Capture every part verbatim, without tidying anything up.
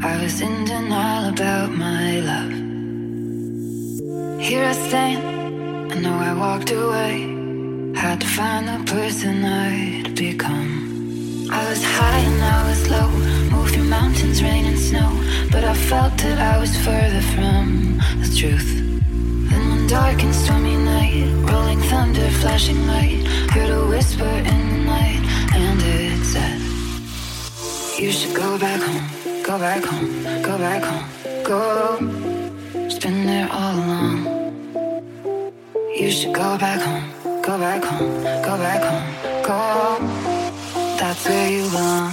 I was in denial about my love. Here I stand, I know I walked away. Had to find the person I'd become. I was high and I was low, moved through mountains, rain and snow, but I felt that I was further from the truth. Then one dark and stormy night, rolling thunder, flashing light, heard a whisper in the night, and it said, you should go back home, go back home, go back home, go. It's been there all along. You should go back home. Go back home, go back home, go. That's where you belong.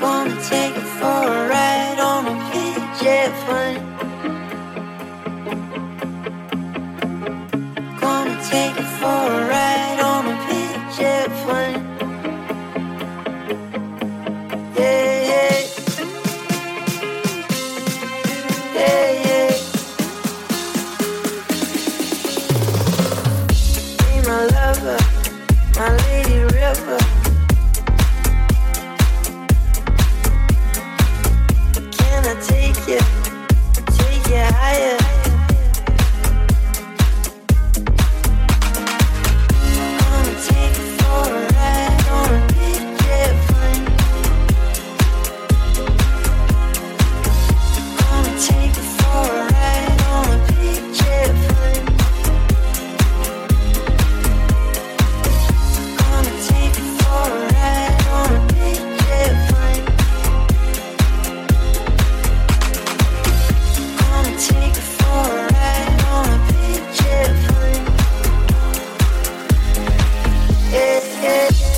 Gonna take it for a ride on a P J. it, take it higher. Wanna take it for a ride, wanna make it fun. Wanna take it for a ride, wanna make it fun. Wanna take it for a ride, wanna make it fun. Take it for a ride on a beach, yeah, yeah, yeah.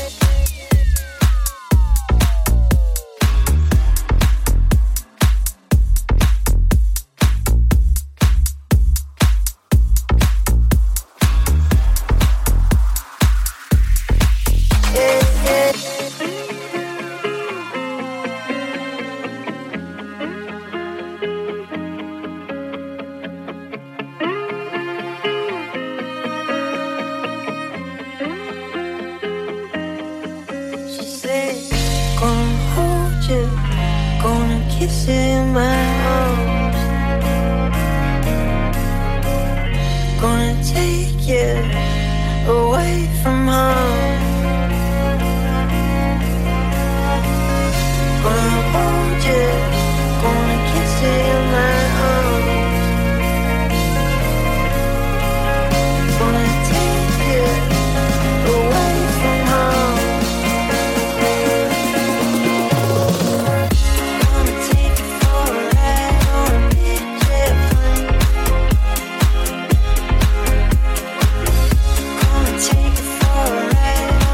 Take it for a ride.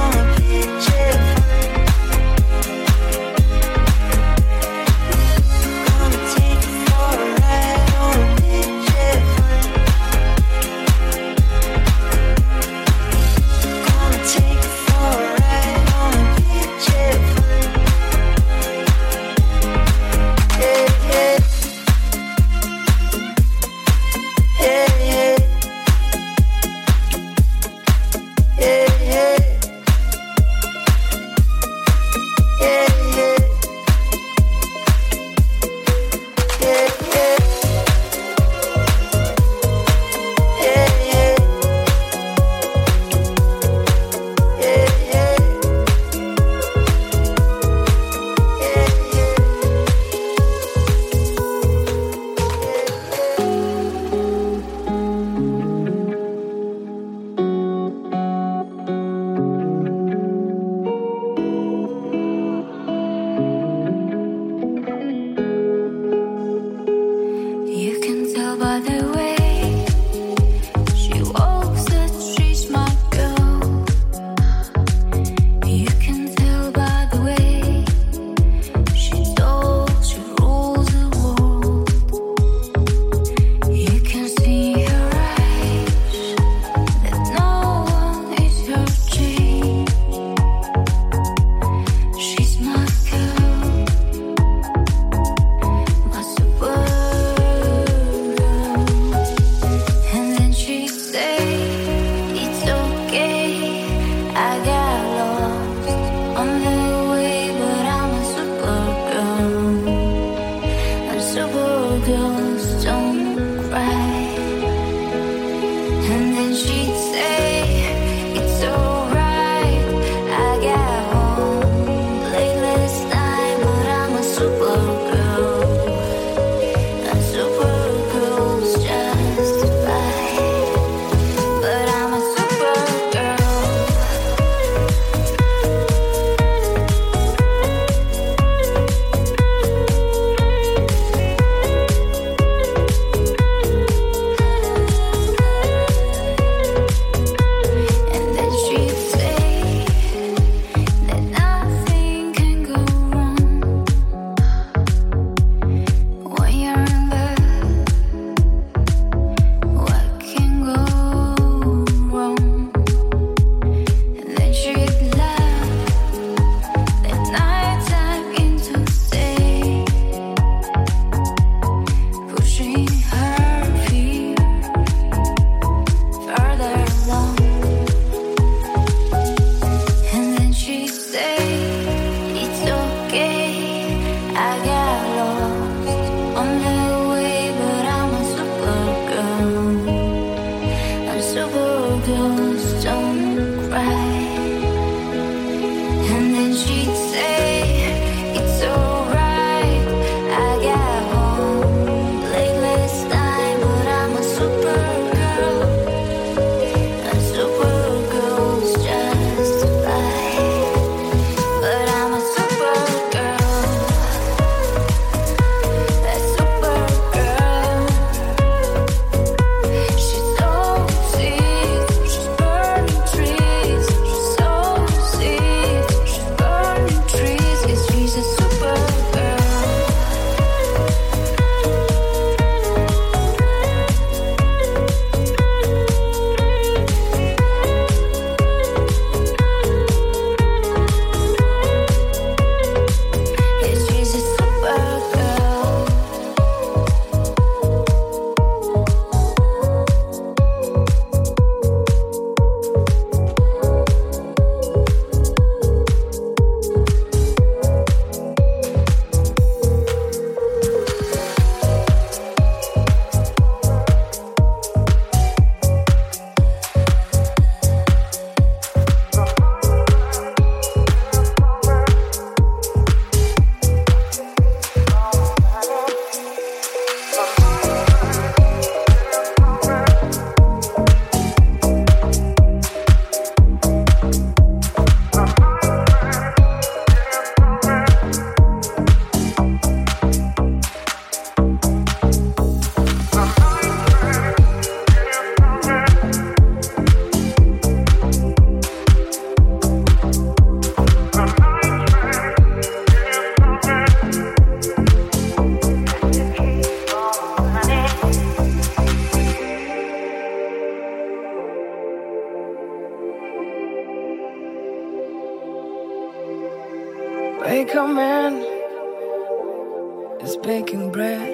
is baking bread.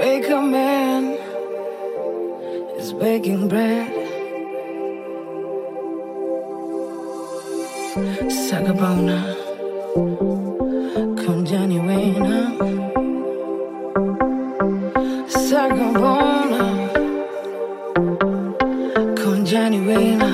Baker man is baking bread. Sagabona con genuina. Sagabona con genuina.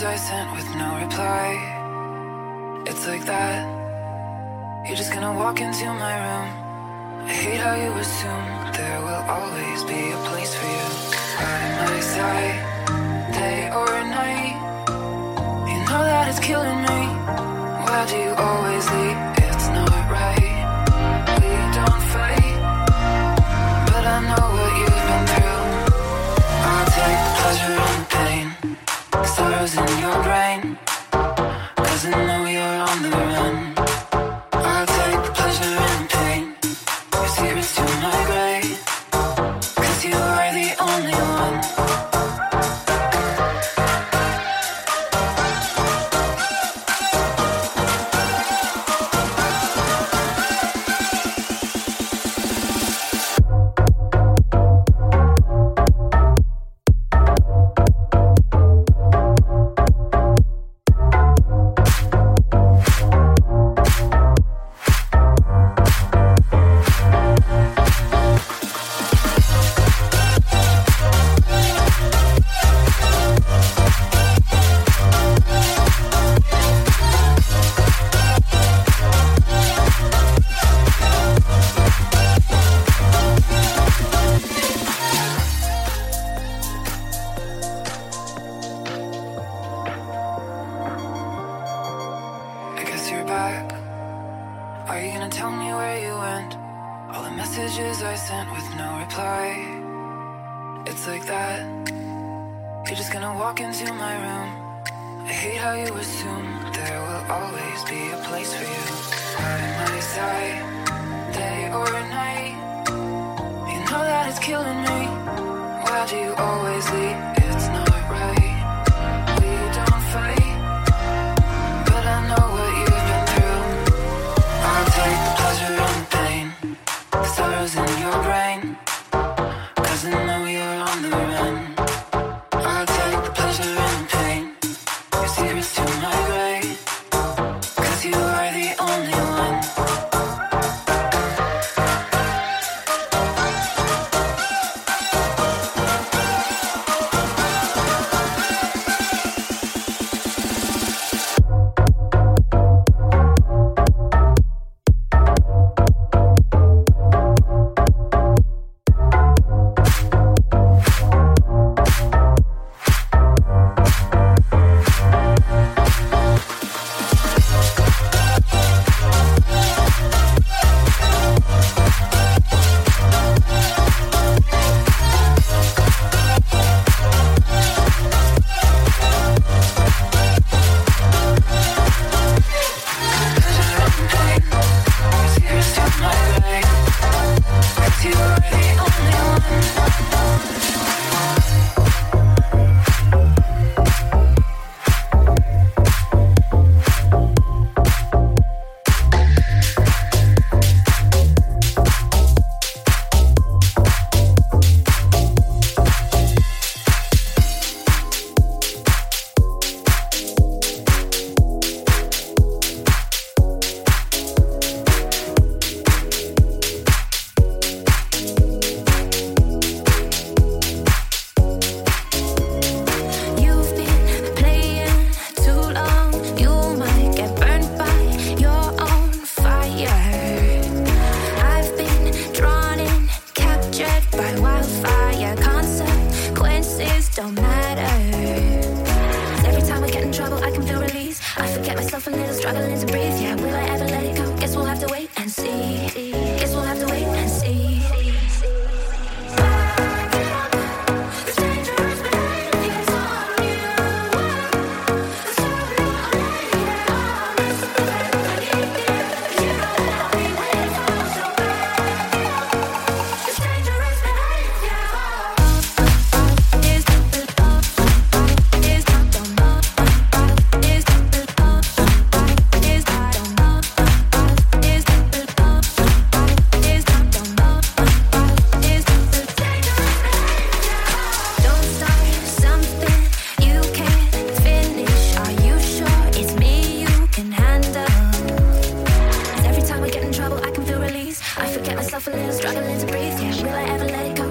messages I sent with no reply. It's like that. You're just gonna walk into my room. I hate how you assume there will always be a place for you by my side, day or night. You know that it's killing me. Why do you always leave? It's not right. We don't fight, but I know what you've been through. I'll take the pleasure and the pain, the sorrows in your brain, 'cause I know you're on the run. I'll take the pleasure and the pain, your secrets to my grave, 'cause you are the only one.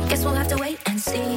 Guess we'll have to wait and see.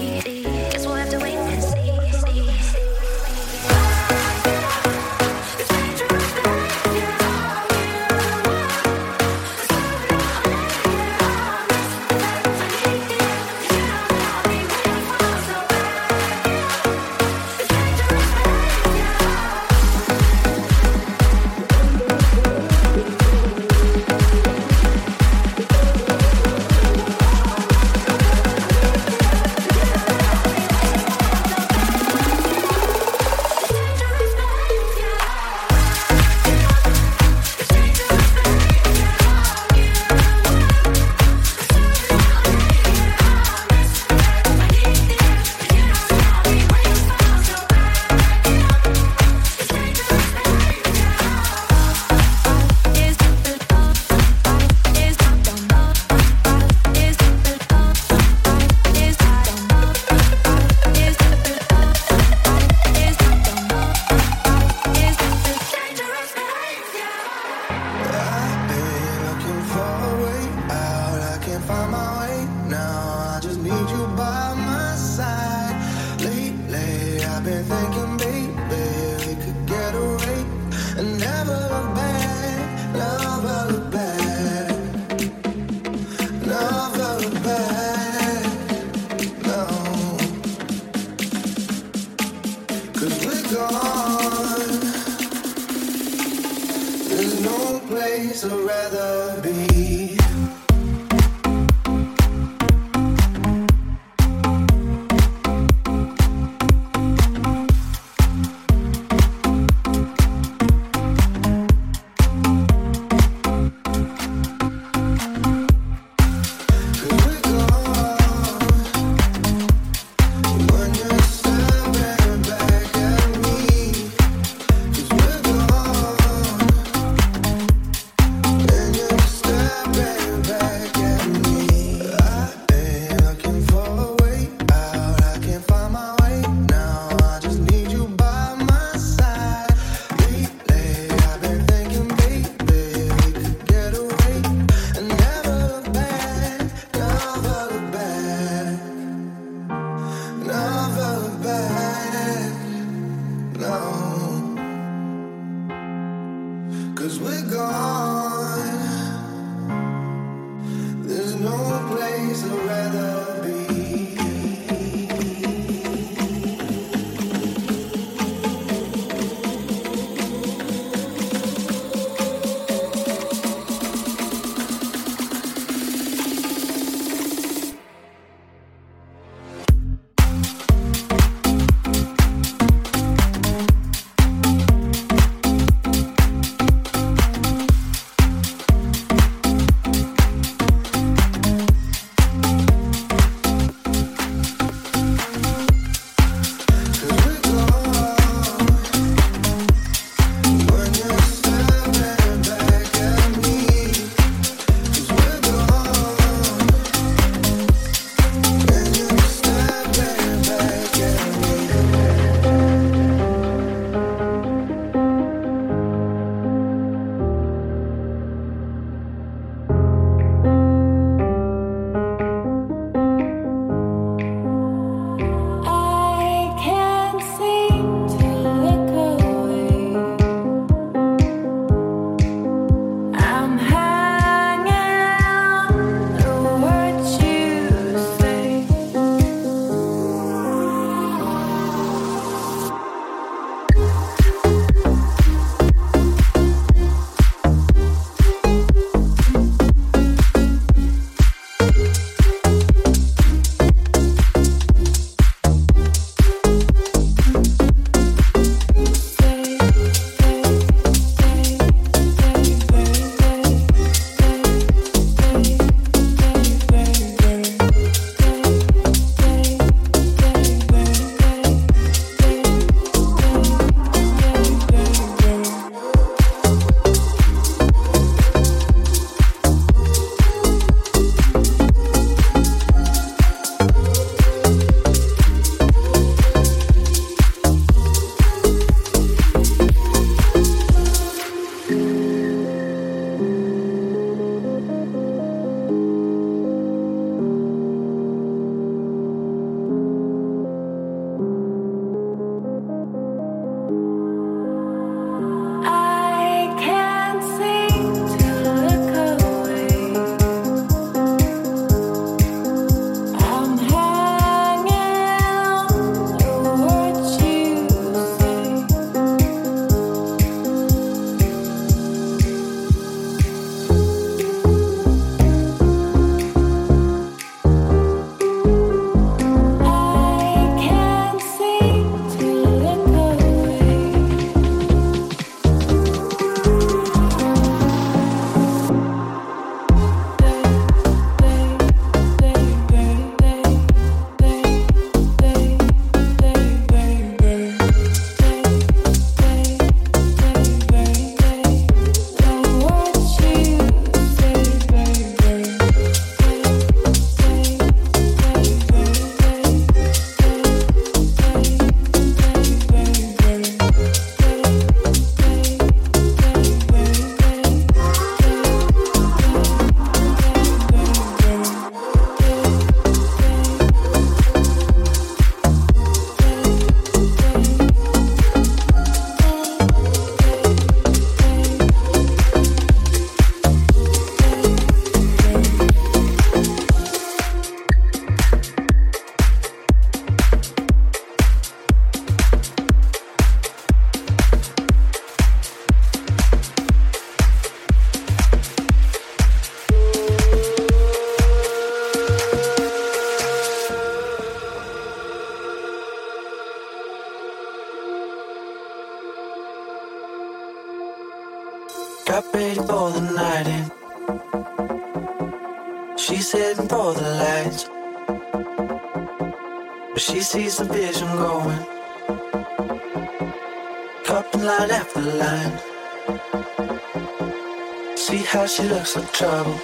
She looks like trouble.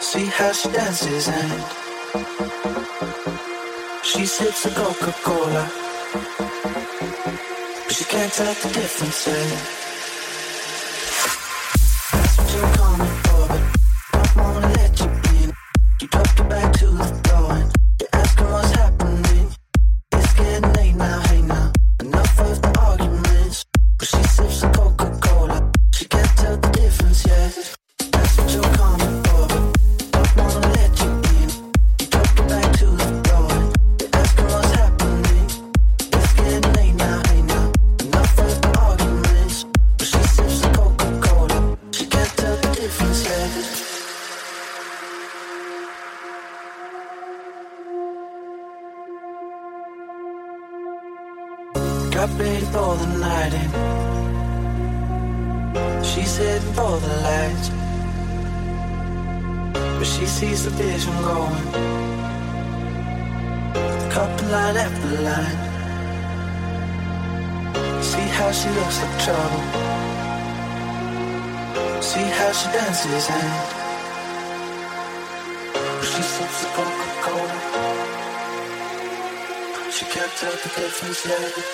See how she dances and she sips a Coca-Cola, but she can't tell the difference. Eh? That's what you're coming for, but ready for the night in. She's heading for the lights, but she sees the vision going. Couple line after line. See how she looks like trouble. See how she dances and she sips the Coca-Cola. She can't tell the difference yet.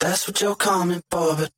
That's what you're coming for, but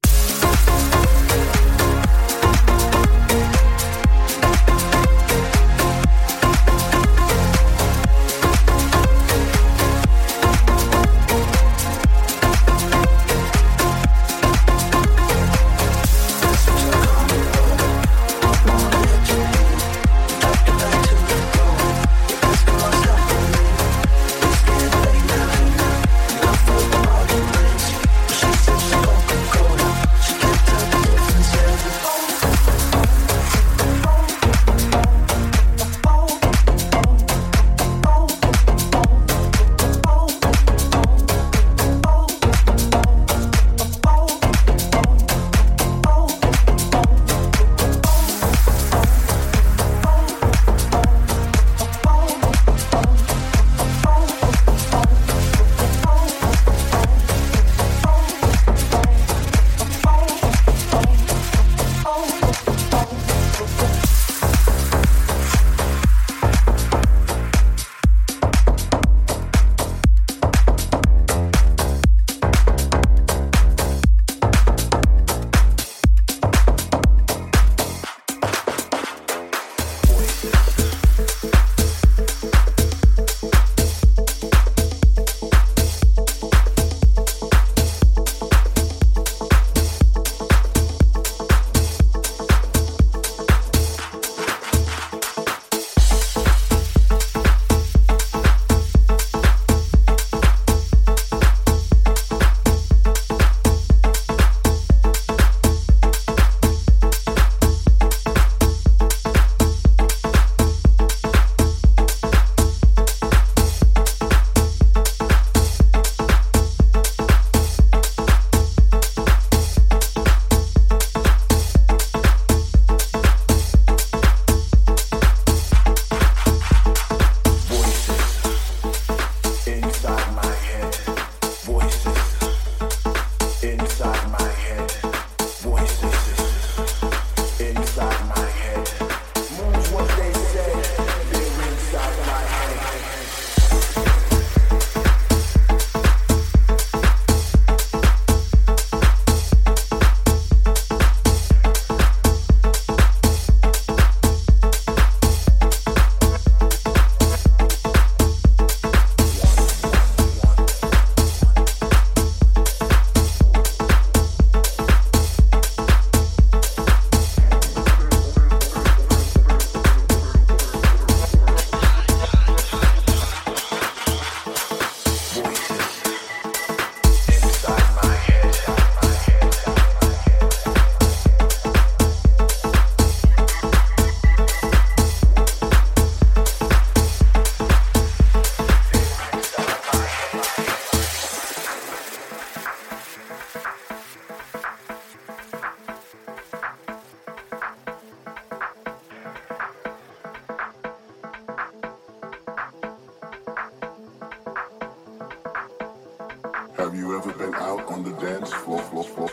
Have you ever been out on the dance floor, floor, floor,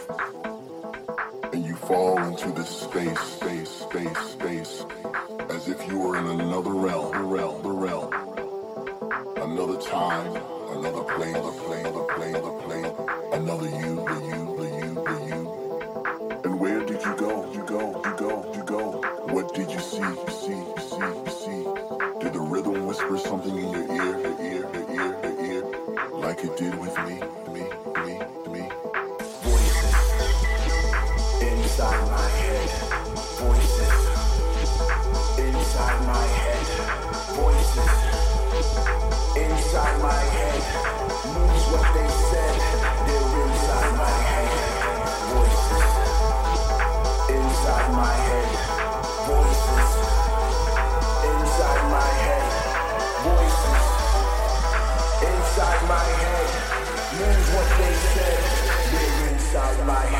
and you fall into this space, space, space, space, as if you were in another realm, realm, realm, another time, another plane, another plane, another plane, another plane, another you, the you, the you, the you, and where did you go, you go, you go, you go, what did you see, you see, you see, you see, did the rhythm whisper something in your ear, the ear, the ear, the ear, like it did with me, me, me, me, voices inside my head, voices inside my head, voices inside my head, moves what they said, they're inside my head, voices, inside my head, voices, inside my head, voices, inside my head, moves what they said, they're inside my head.